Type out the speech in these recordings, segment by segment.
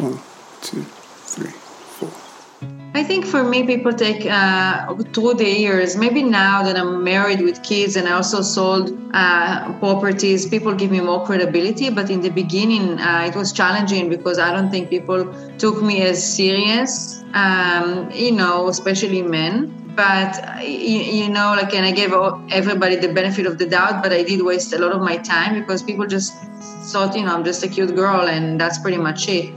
One, two, three, four. I think for me, people take through the years, maybe now that I'm married with kids and I also sold properties, people give me more credibility. But in the beginning, it was challenging because I don't think people took me as serious, especially men. But, and I gave everybody the benefit of the doubt, but I did waste a lot of my time because people just thought, I'm just a cute girl and that's pretty much it.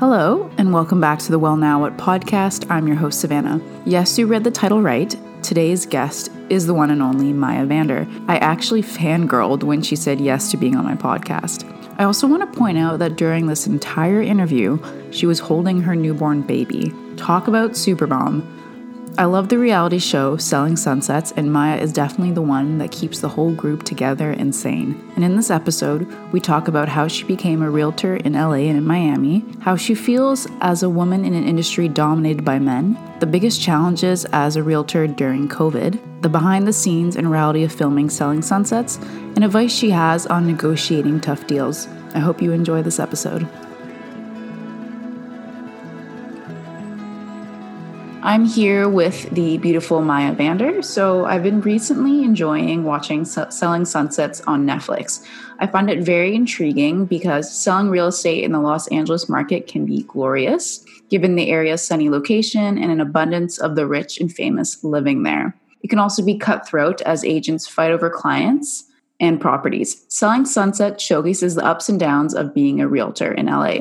Hello, and welcome back to the Well Now What Podcast. I'm your host, Savannah. Yes, you read the title right. Today's guest is the one and only Maya Vander. I actually fangirled when she said yes to being on my podcast. I also want to point out that during this entire interview, she was holding her newborn baby. Talk about Supermom. I love the reality show Selling Sunsets, and Maya is definitely the one that keeps the whole group together and sane. And in this episode, we talk about how she became a realtor in LA and in Miami, how she feels as a woman in an industry dominated by men, the biggest challenges as a realtor during COVID, the behind the scenes and reality of filming Selling Sunsets, and advice she has on negotiating tough deals. I hope you enjoy this episode. I'm here with the beautiful Maya Vander. So I've been recently enjoying watching Selling Sunsets on Netflix. I find it very intriguing because selling real estate in the Los Angeles market can be glorious, given the area's sunny location and an abundance of the rich and famous living there. It can also be cutthroat as agents fight over clients and properties. Selling Sunset showcases the ups and downs of being a realtor in LA.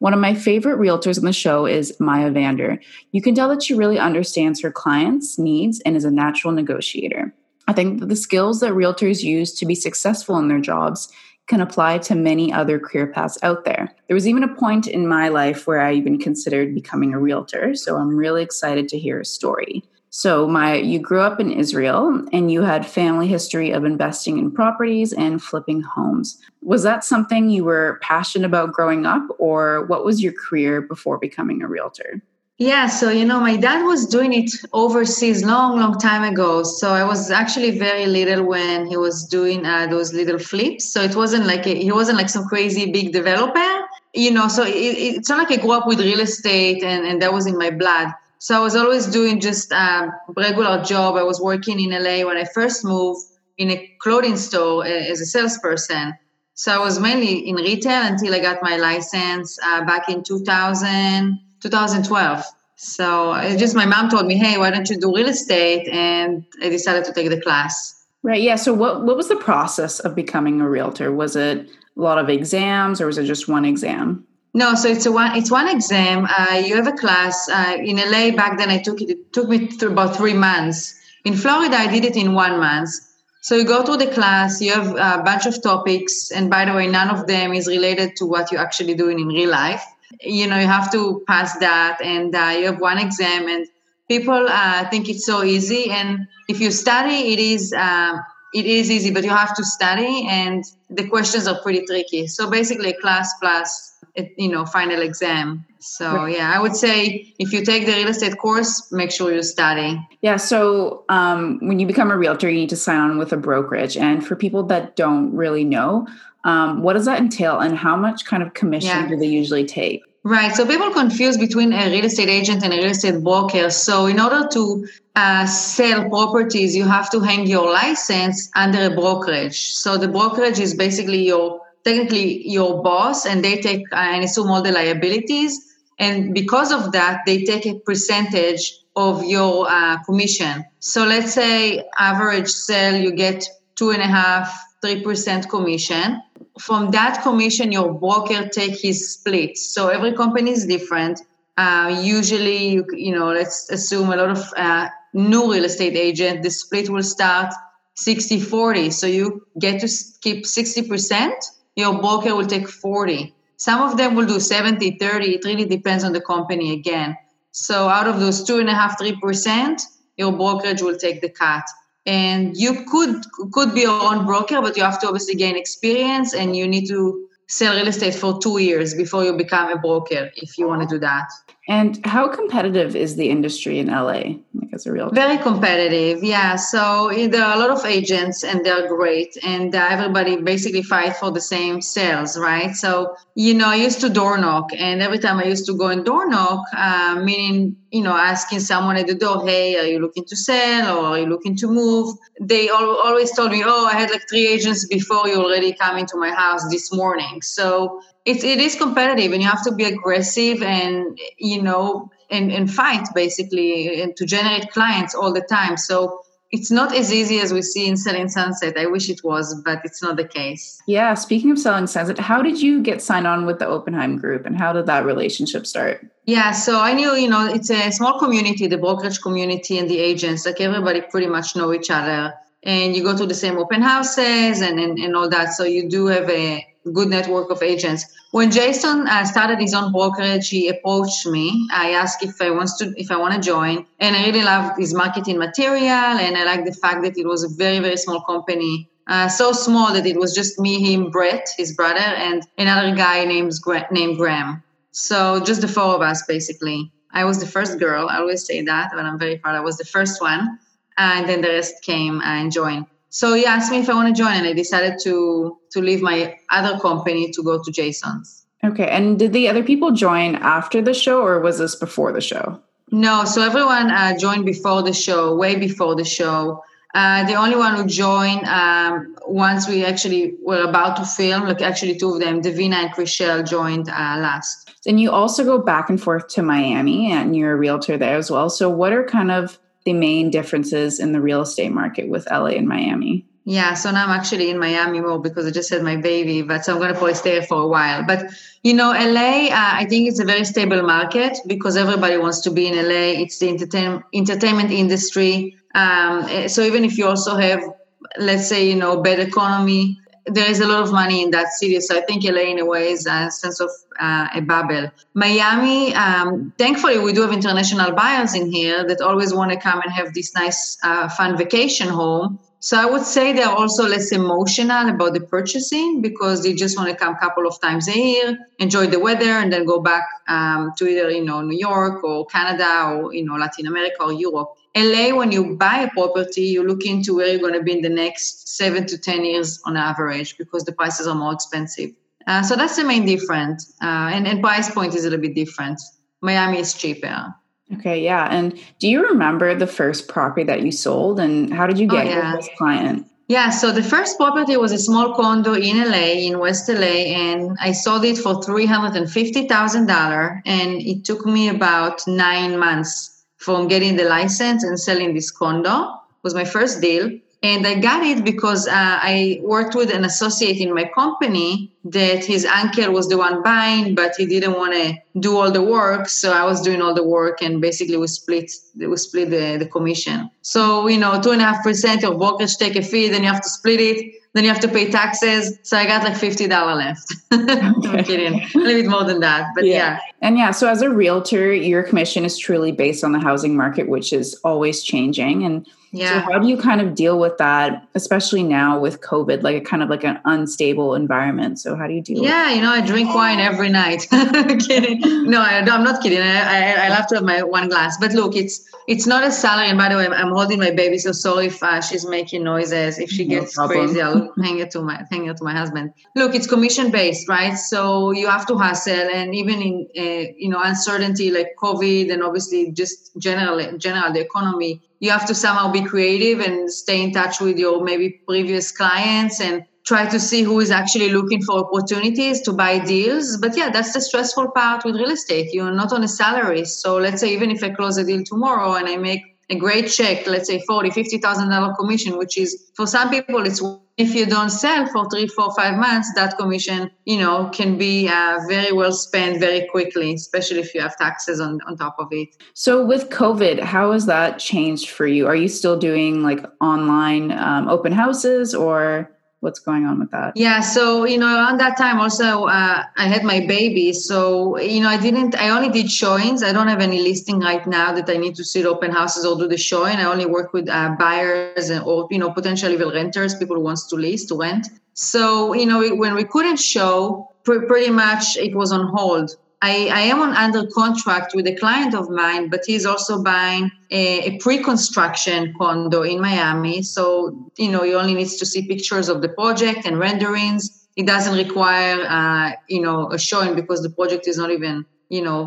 One of my favorite realtors on the show is Maya Vander. You can tell that she really understands her clients' needs and is a natural negotiator. I think that the skills that realtors use to be successful in their jobs can apply to many other career paths out there. There was even a point in my life where I even considered becoming a realtor, so I'm really excited to hear her story. So Maya, you grew up in Israel and you had family history of investing in properties and flipping homes. Was that something you were passionate about growing up, or what was your career before becoming a realtor? Yeah, so, my dad was doing it overseas long time ago. So I was actually very little when he was doing those little flips. So it wasn't like he wasn't like some crazy big developer, so it's not like I grew up with real estate and that was in my blood. So I was always doing just a regular job. I was working in LA when I first moved in a clothing store as a salesperson. So I was mainly in retail until I got my license back in 2012. So just my mom told me, hey, why don't you do real estate? And I decided to take the class. Right. Yeah. So what was the process of becoming a realtor? Was it a lot of exams or was it just one exam? No, so it's one exam. You have a class in LA. Back then, it took me about 3 months. In Florida, I did it in 1 month. So you go through the class. You have a bunch of topics, and by the way, none of them is related to what you're actually doing in real life. You have to pass that, and you have one exam. And people think it's so easy. And if you study, it is easy, but you have to study, and the questions are pretty tricky. So basically, a class plus final exam. So yeah, I would say if you take the real estate course, make sure you study. Yeah. So when you become a realtor, you need to sign on with a brokerage. And for people that don't really know, what does that entail and how much kind of commission do they usually take? Right. So people confuse between a real estate agent and a real estate broker. So in order to sell properties, you have to hang your license under a brokerage. So the brokerage is basically your boss, and they take and assume all the liabilities. And because of that, they take a percentage of your commission. So let's say average sale, you get 2.5-3% commission. From that commission, your broker take his split. So every company is different. Usually, let's assume a lot of new real estate agent, the split will start 60-40. So you get to keep 60%. Your broker will take 40. Some of them will do 70-30. It really depends on the company again. So out of those 2.5-3%, your brokerage will take the cut. And you could be your own broker, but you have to obviously gain experience, and you need to sell real estate for 2 years before you become a broker if you want to do that. And how competitive is the industry in LA? Like as a realtor? Very competitive, yeah. So there are a lot of agents and they're great. And everybody basically fights for the same sales, right? So, you know, I used to door knock. And every time I used to go and door knock, meaning, you know, asking someone at the door, hey, are you looking to sell or are you looking to move? They always told me, oh, I had like 3 agents before you already come into my house this morning. So it is competitive and you have to be aggressive and, you know, and fight basically and to generate clients all the time. So it's not as easy as we see in Selling Sunset. I wish it was, but it's not the case. Yeah. Speaking of Selling Sunset, how did you get signed on with the Oppenheim Group and how did that relationship start? Yeah. So I knew, you know, it's a small community, the brokerage community and the agents, like everybody pretty much know each other and you go to the same open houses and all that. So you do have a good network of agents. When Jason started his own brokerage, he approached me. I asked if I want to join, and I really loved his marketing material, and I liked the fact that it was a very, very small company, so small that it was just me, him, Brett, his brother, and another guy named Graham. So just the 4 of us, basically. I was the first girl. I always say that, but I'm very proud. I was the first one, and then the rest came and joined. So he asked me if I want to join, and I decided to leave my other company to go to Jason's. Okay. And did the other people join after the show, or was this before the show? No. So everyone joined before the show, way before the show. The only one who joined once we actually were about to film, like actually 2 of them, Davina and Chrishell, joined last. And you also go back and forth to Miami, and you're a realtor there as well. So what are kind of the main differences in the real estate market with LA and Miami? Yeah, so now I'm actually in Miami more because I just had my baby, but so I'm going to probably stay for a while. But, you know, LA, I think it's a very stable market because everybody wants to be in LA. It's the entertainment industry. So even if you also have, let's say, you know, bad economy, there is a lot of money in that city. So I think LA in a way is a sense of a bubble. Miami, thankfully, we do have international buyers in here that always want to come and have this nice, fun vacation home. So I would say they're also less emotional about the purchasing because they just want to come a couple of times a year, enjoy the weather, and then go back to either, you know, New York or Canada or, you know, Latin America or Europe. LA, when you buy a property, you look into where you're going to be in the next 7 to 10 years on average because the prices are more expensive. So that's the main difference. And price point is a little bit different. Miami is cheaper. Okay, yeah. And do you remember the first property that you sold and how did you get your first client? Yeah, so the first property was a small condo in LA, in West LA, and I sold it for $350,000 and it took me about 9 months from getting the license and selling this condo. Was my first deal. And I got it because I worked with an associate in my company that his uncle was the one buying, but he didn't want to do all the work. So I was doing all the work and basically we split the commission. So, you know, 2.5% of brokerage take a fee, then you have to split it. Then you have to pay taxes. So I got like $50 left. I'm kidding. A little bit more than that, but yeah. And yeah, so as a realtor, your commission is truly based on the housing market, which is always changing. And yeah. So how do you kind of deal with that, especially now with COVID, like a kind of like an unstable environment? So how do you deal with that? You know, I drink wine every night. Kidding. No, I'm not kidding. I love to have my one glass. But look, it's not a salary. And by the way, I'm holding my baby. So sorry if she's making noises. If she gets crazy, I'll hang it to my husband. Look, it's commission based, right? So you have to hustle. And even in, you know, uncertainty like COVID and obviously just general the economy, you have to somehow be creative and stay in touch with your maybe previous clients and try to see who is actually looking for opportunities to buy deals. But yeah, that's the stressful part with real estate. You're not on a salary. So let's say even if I close a deal tomorrow and I make a great check, let's say $40,000, $50,000 commission, which is for some people, it's if you don't sell for 3, 4, 5 months, that commission, you know, can be very well spent very quickly, especially if you have taxes on top of it. So with COVID, how has that changed for you? Are you still doing like online open houses or what's going on with that? Yeah. So, you know, around that time also, I had my baby. So, you know, I only did showings. I don't have any listing right now that I need to sit open houses or do the showing. I only work with buyers and, or, you know, potentially even renters, people who wants to lease, to rent. So, you know, when we couldn't show, pretty much it was on hold. I am on under contract with a client of mine, but he's also buying a pre-construction condo in Miami. So, you know, he only needs to see pictures of the project and renderings. It doesn't require, a showing because the project is not even,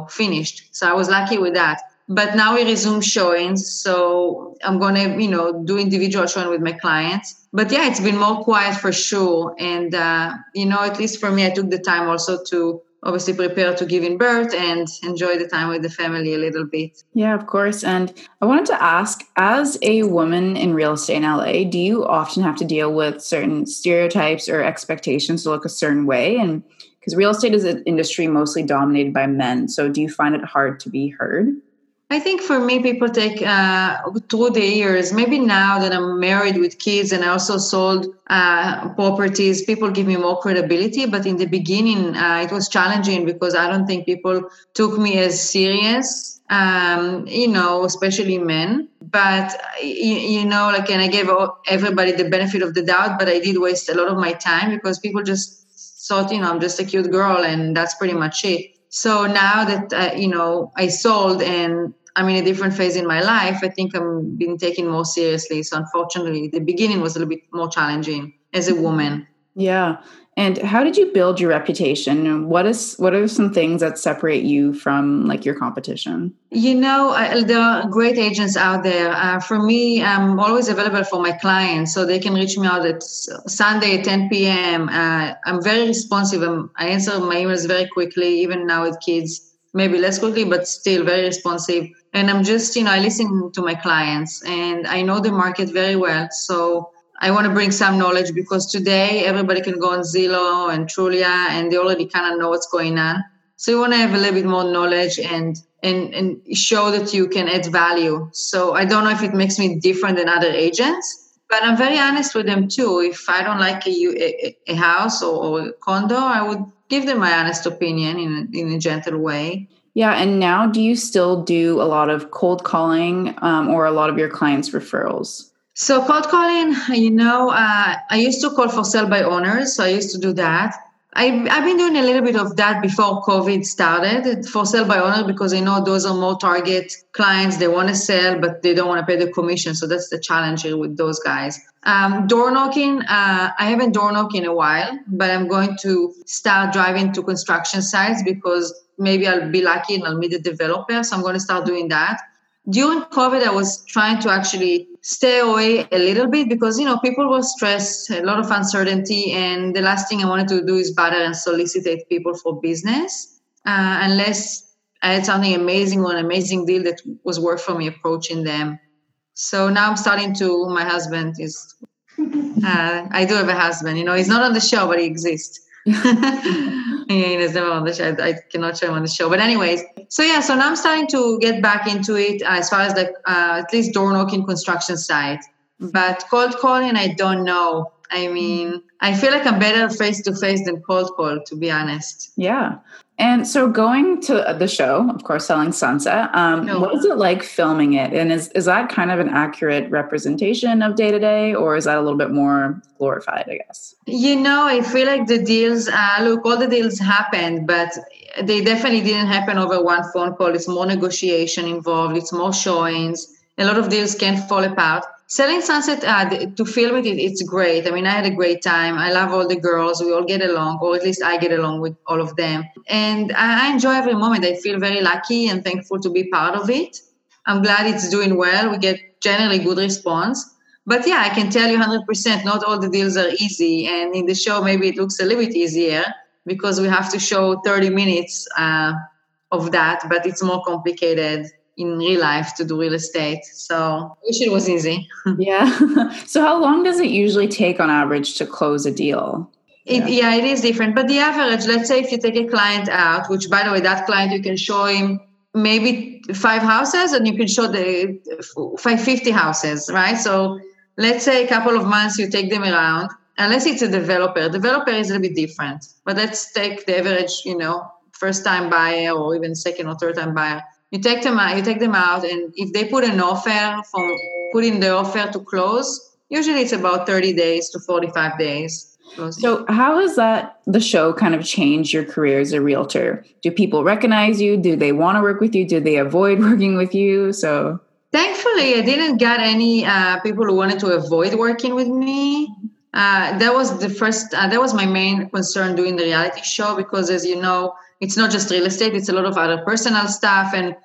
finished. So I was lucky with that. But now we resume showings. So I'm going to, do individual showing with my clients. But yeah, it's been more quiet for sure. And, at least for me, I took the time also to obviously prepare to giving birth and enjoy the time with the family a little bit. Yeah, of course. And I wanted to ask, as a woman in real estate in LA, do you often have to deal with certain stereotypes or expectations to look a certain way? And because real estate is an industry mostly dominated by men. So do you find it hard to be heard? I think for me, people take through the years, maybe now that I'm married with kids and I also sold properties, people give me more credibility. But in the beginning, it was challenging because I don't think people took me as serious, especially men. But, and I gave everybody the benefit of the doubt, but I did waste a lot of my time because people just thought, I'm just a cute girl and that's pretty much it. So now that, I sold and I'm in a different phase in my life, I think I'm being taken more seriously. So unfortunately, the beginning was a little bit more challenging as a woman. Yeah. And how did you build your reputation? And what are some things that separate you from your competition? There are great agents out there. For me, I'm always available for my clients. So they can reach me out at Sunday at 10 p.m. I'm very responsive. I answer my emails very quickly, even now with kids, maybe less quickly, but still very responsive. And I'm just, I listen to my clients and I know the market very well. So I want to bring some knowledge because today everybody can go on Zillow and Trulia and they already kind of know what's going on. So you want to have a little bit more knowledge and show that you can add value. So I don't know if it makes me different than other agents, but I'm very honest with them too. If I don't like a house or a condo, I would give them my honest opinion in a gentle way. Yeah. And now do you still do a lot of cold calling or a lot of your clients' referrals? So cold calling, I used to call for sale by owners. So I used to do that. I've been doing a little bit of that before COVID started for sale by owner because I know those are more target clients. They want to sell, but they don't want to pay the commission. So that's the challenge here with those guys. Door knocking, I haven't door knocked in a while, but I'm going to start driving to construction sites because maybe I'll be lucky and I'll meet a developer. So I'm going to start doing that. During COVID, I was trying to actually stay away a little bit because, people were stressed, a lot of uncertainty. And the last thing I wanted to do is bother and solicitate people for business unless I had something amazing or an amazing deal that was worth for me approaching them. So now I'm starting to, my husband is, I do have a husband, he's not on the show, but he exists. He's never on the show. I cannot show him on the show. But anyways, so now I'm starting to get back into it as far as at least door knocking construction site. But cold calling, I don't know. I mean, I feel like I'm better face-to-face than cold call, to be honest. Yeah. And so going to the show, of course, Selling Sunset, What was it like filming it? And is that kind of an accurate representation of day-to-day, or is that a little bit more glorified, I guess? I feel like the deals, all the deals happened, but they definitely didn't happen over one phone call. It's more negotiation involved. It's more showings. A lot of deals can fall apart. Selling Sunset, to film it, it's great. I mean, I had a great time. I love all the girls. We all get along, or at least I get along with all of them. And I enjoy every moment. I feel very lucky and thankful to be part of it. I'm glad it's doing well. We get generally good response. But yeah, I can tell you 100%, not all the deals are easy. And in the show, maybe it looks a little bit easier because we have to show 30 minutes of that, but it's more complicated in real life to do real estate. So I wish it was easy. Yeah. So how long does it usually take on average to close a deal? It is different. But the average, let's say if you take a client out, which by the way, that client, you can show him maybe 5 houses and you can show the 50 houses, right? So let's say a couple of months you take them around, unless it's a developer. Developer is a little bit different. But let's take the average, first-time buyer or even second or third-time buyer. You take them out, and if they put an offer, from putting the offer to close, usually it's about 30 days to 45 days. So how has that, the show, kind of changed your career as a realtor? Do people recognize you? Do they want to work with you? Do they avoid working with you? So thankfully, I didn't get any people who wanted to avoid working with me. That was the first, that was my main concern doing the reality show, because as you know, it's not just real estate, it's a lot of other personal stuff. And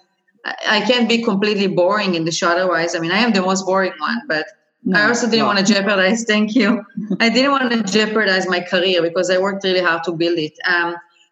I can't be completely boring in the show otherwise. I mean, I am the most boring one, but I also didn't want to jeopardize. Thank you. I didn't want to jeopardize my career because I worked really hard to build it.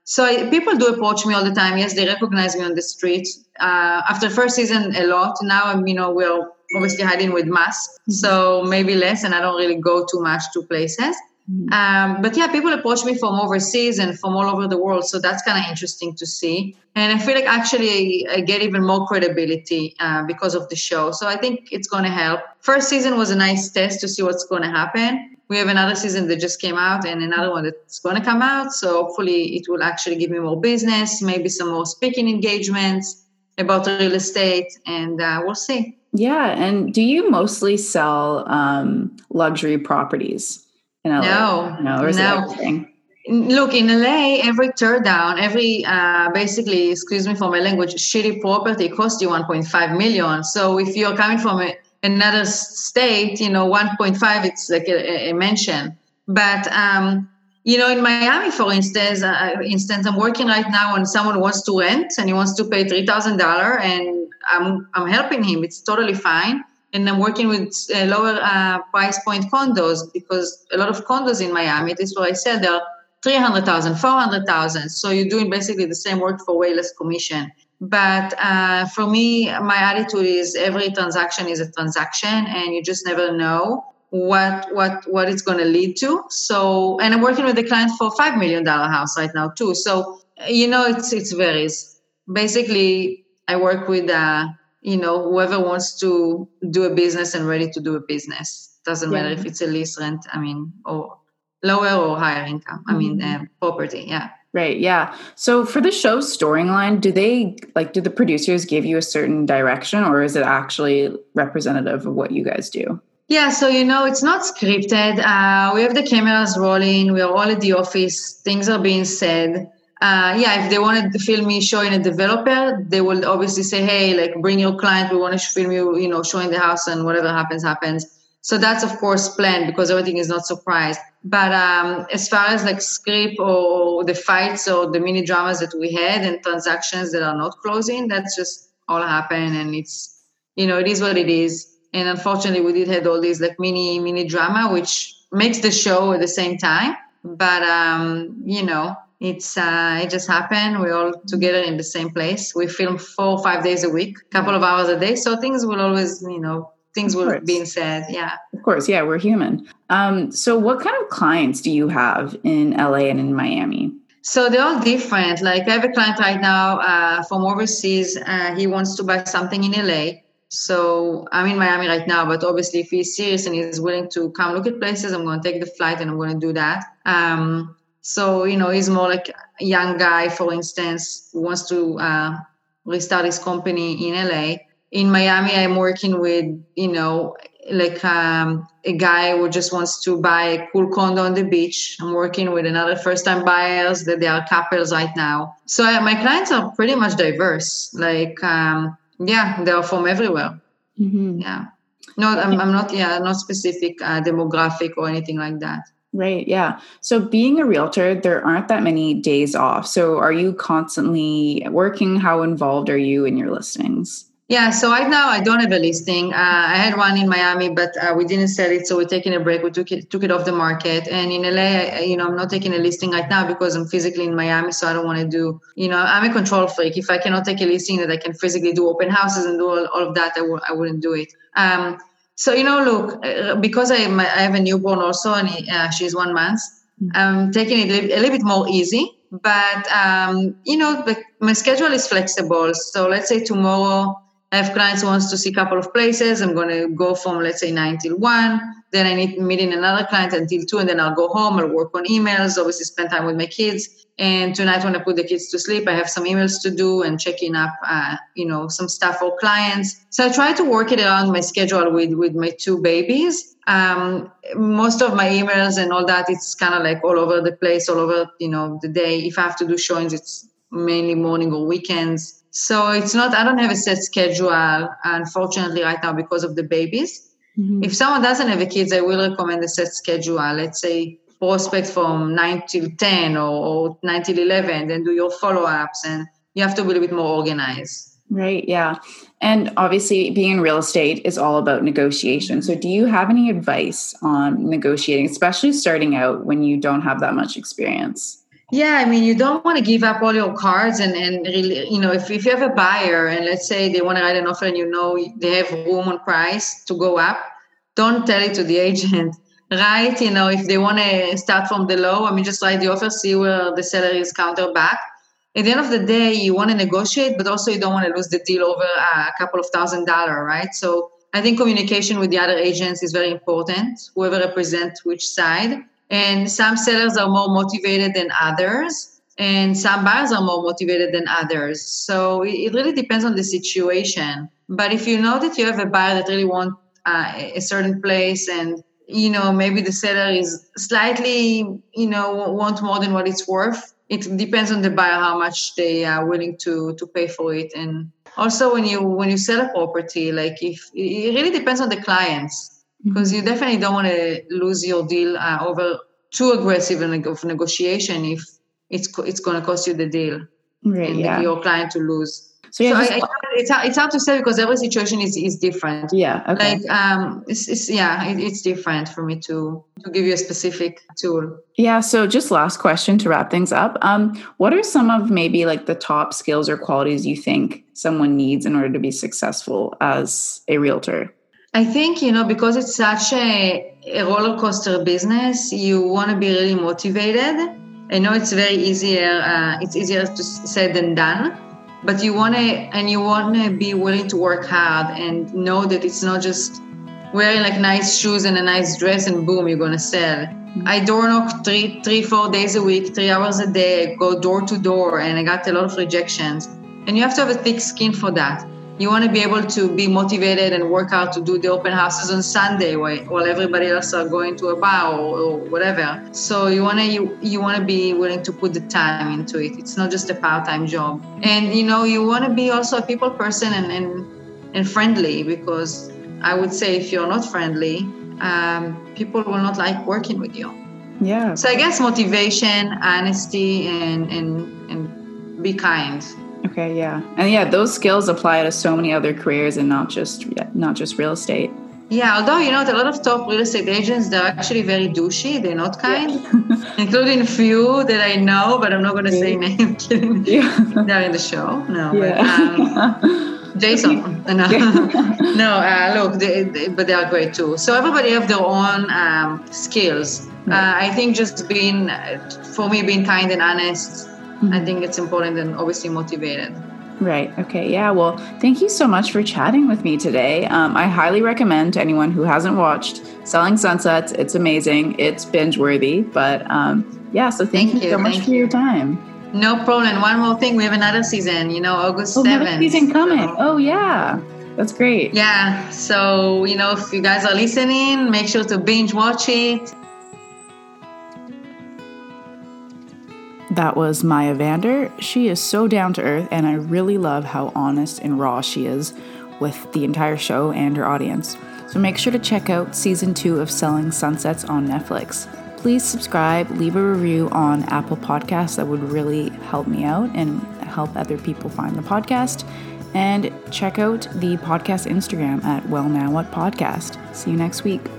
So people do approach me all the time. Yes, they recognize me on the street. After first season, a lot. Now, we're obviously hiding with masks, so maybe less, and I don't really go too much to places. But yeah, people approach me from overseas and from all over the world. So that's kind of interesting to see. And I feel like actually I get even more credibility because of the show. So I think it's going to help. First season was a nice test to see what's going to happen. We have another season that just came out and another one that's going to come out. So hopefully it will actually give me more business, maybe some more speaking engagements about real estate, and we'll see. Yeah. And do you mostly sell luxury properties? No. Look, in LA, every tear down, basically, excuse me for my language, shitty property costs you $1.5 million. So if you're coming from another state, 1.5, it's like a mansion. But, in Miami, for instance, I'm working right now on someone who wants to rent and he wants to pay $3,000, and I'm helping him. It's totally fine. And I'm working with lower price point condos, because a lot of condos in Miami, this is what I said, they're $300,000, $400,000. So you're doing basically the same work for way less commission. But for me, my attitude is every transaction is a transaction, and you just never know what it's going to lead to. So, and I'm working with a client for a $5 million house right now too. So, it varies. Basically, I work with... whoever wants to do a business and ready to do a business. Doesn't matter if it's a lease, rent, or lower or higher income, property. Yeah. Right. Yeah. So for the show's storyline, do the producers give you a certain direction, or is it actually representative of what you guys do? Yeah. So, it's not scripted. We have the cameras rolling. We're all at the office. Things are being said. If they wanted to film me showing a developer, they will obviously say, hey, bring your client. We want to film you, showing the house, and whatever happens. So that's, of course, planned, because everything is not surprised. But as far as script or the fights or the mini dramas that we had and transactions that are not closing, that's just all happened. And it's, it is what it is. And unfortunately, we did have all these mini drama, which makes the show at the same time. But, it just happened. We're all together in the same place. We film 4 or 5 days a week, a couple of hours a day. So things will always, things will be said. Yeah. Of course. Yeah. We're human. So what kind of clients do you have in LA and in Miami? So they're all different. I have a client right now from overseas. He wants to buy something in LA. So I'm in Miami right now, but obviously if he's serious and he's willing to come look at places, I'm going to take the flight and I'm going to do that. So, he's more like a young guy, for instance, who wants to restart his company in LA. In Miami, I'm working with, a guy who just wants to buy a cool condo on the beach. I'm working with another first-time buyers that they are couples right now. So my clients are pretty much diverse. They're from everywhere. Mm-hmm. Yeah. No, I'm not, not specific demographic or anything like that. Right. Yeah. So being a realtor, there aren't that many days off. So are you constantly working? How involved are you in your listings? Yeah. So right now I don't have a listing. I had one in Miami, but we didn't sell it. So we're taking a break. We took it off the market. And in LA, I'm not taking a listing right now because I'm physically in Miami. So I don't want to do, I'm a control freak. If I cannot take a listing that I can physically do open houses and do all of that, I wouldn't do it. So, look, because I have a newborn also, and she's 1 month, I'm taking it a little bit more easy. But, my schedule is flexible. So let's say tomorrow I have clients who wants to see a couple of places. I'm going to go from, let's say, 9 till 1. Then I need meeting another client until 2, and then I'll go home. I'll work on emails, obviously spend time with my kids. And tonight when I put the kids to sleep, I have some emails to do and checking up, some stuff for clients. So I try to work it around my schedule with my two babies. Most of my emails and all that, it's kind of like all over the place, all over, the day. If I have to do showings, it's mainly morning or weekends. So it's not, I don't have a set schedule, unfortunately, right now because of the babies. Mm-hmm. If someone doesn't have kids, I will recommend a set schedule. Let's say prospect from 9 till 10 or 9 till 11, then do your follow-ups, and you have to be a bit more organized. Right, yeah. And obviously being in real estate is all about negotiation. So do you have any advice on negotiating, especially starting out when you don't have that much experience? Yeah, I mean, you don't want to give up all your cards and really, if you have a buyer and let's say they want to write an offer and they have room on price to go up, don't tell it to the agent, right? If they want to start from the low, just write the offer, see where the seller is counter back. At the end of the day, you want to negotiate, but also you don't want to lose the deal over a couple of $1,000, right? So I think communication with the other agents is very important, whoever represents which side. And some sellers are more motivated than others, and some buyers are more motivated than others. So it really depends on the situation. But if you know that you have a buyer that really wants a certain place and, maybe the seller is slightly, want more than what it's worth, it depends on the buyer how much they are willing to pay for it. And also when you sell a property, it really depends on the clients. Because you definitely don't want to lose your deal over too aggressive of negotiation if it's going to cost you the deal, right, and your client to lose. It's hard to say because every situation is different. Yeah, okay. It's different for me to give you a specific tool. Yeah. So just last question to wrap things up. What are some of maybe the top skills or qualities you think someone needs in order to be successful as a realtor? I think, because it's such a roller coaster business, you want to be really motivated. I know it's it's easier to say than done, but you want to be willing to work hard and know that it's not just wearing nice shoes and a nice dress and boom, you're going to sell. Mm-hmm. I door knock 4 days a week, 3 hours a day, go door to door, and I got a lot of rejections. And you have to have a thick skin for that. You want to be able to be motivated and work out to do the open houses on Sunday while everybody else are going to a bar or whatever. So you want to be willing to put the time into it. It's not just a part-time job. And, you want to be also a people person and friendly, because I would say if you're not friendly, people will not like working with you. Yeah. So I guess motivation, honesty, and be kind. Okay, yeah. And those skills apply to so many other careers and not just real estate. Yeah, although, a lot of top real estate agents, they're actually very douchey. They're not kind, including a few that I know, but I'm not going to say names. Yeah. They're in the show. No, yeah. But, Jason. Look, but they are great too. So everybody have their own skills. I think just being kind and honest, I think it's important, and obviously motivated. Right. Okay. Yeah. Well, thank you so much for chatting with me today. I highly recommend to anyone who hasn't watched Selling Sunsets. It's amazing. It's binge worthy. But so thank you so much for your time. No problem. And one more thing. We have another season, August 7th. Another season coming. So. Oh, yeah. That's great. Yeah. So, if you guys are listening, make sure to binge watch it. That was Maya Vander. She is so down to earth, and I really love how honest and raw she is with the entire show and her audience. So make sure to check out season 2 of Selling Sunsets on Netflix. Please subscribe, leave a review on Apple Podcasts. That would really help me out and help other people find the podcast. And check out the podcast Instagram at Well Now What Podcast. See you next week.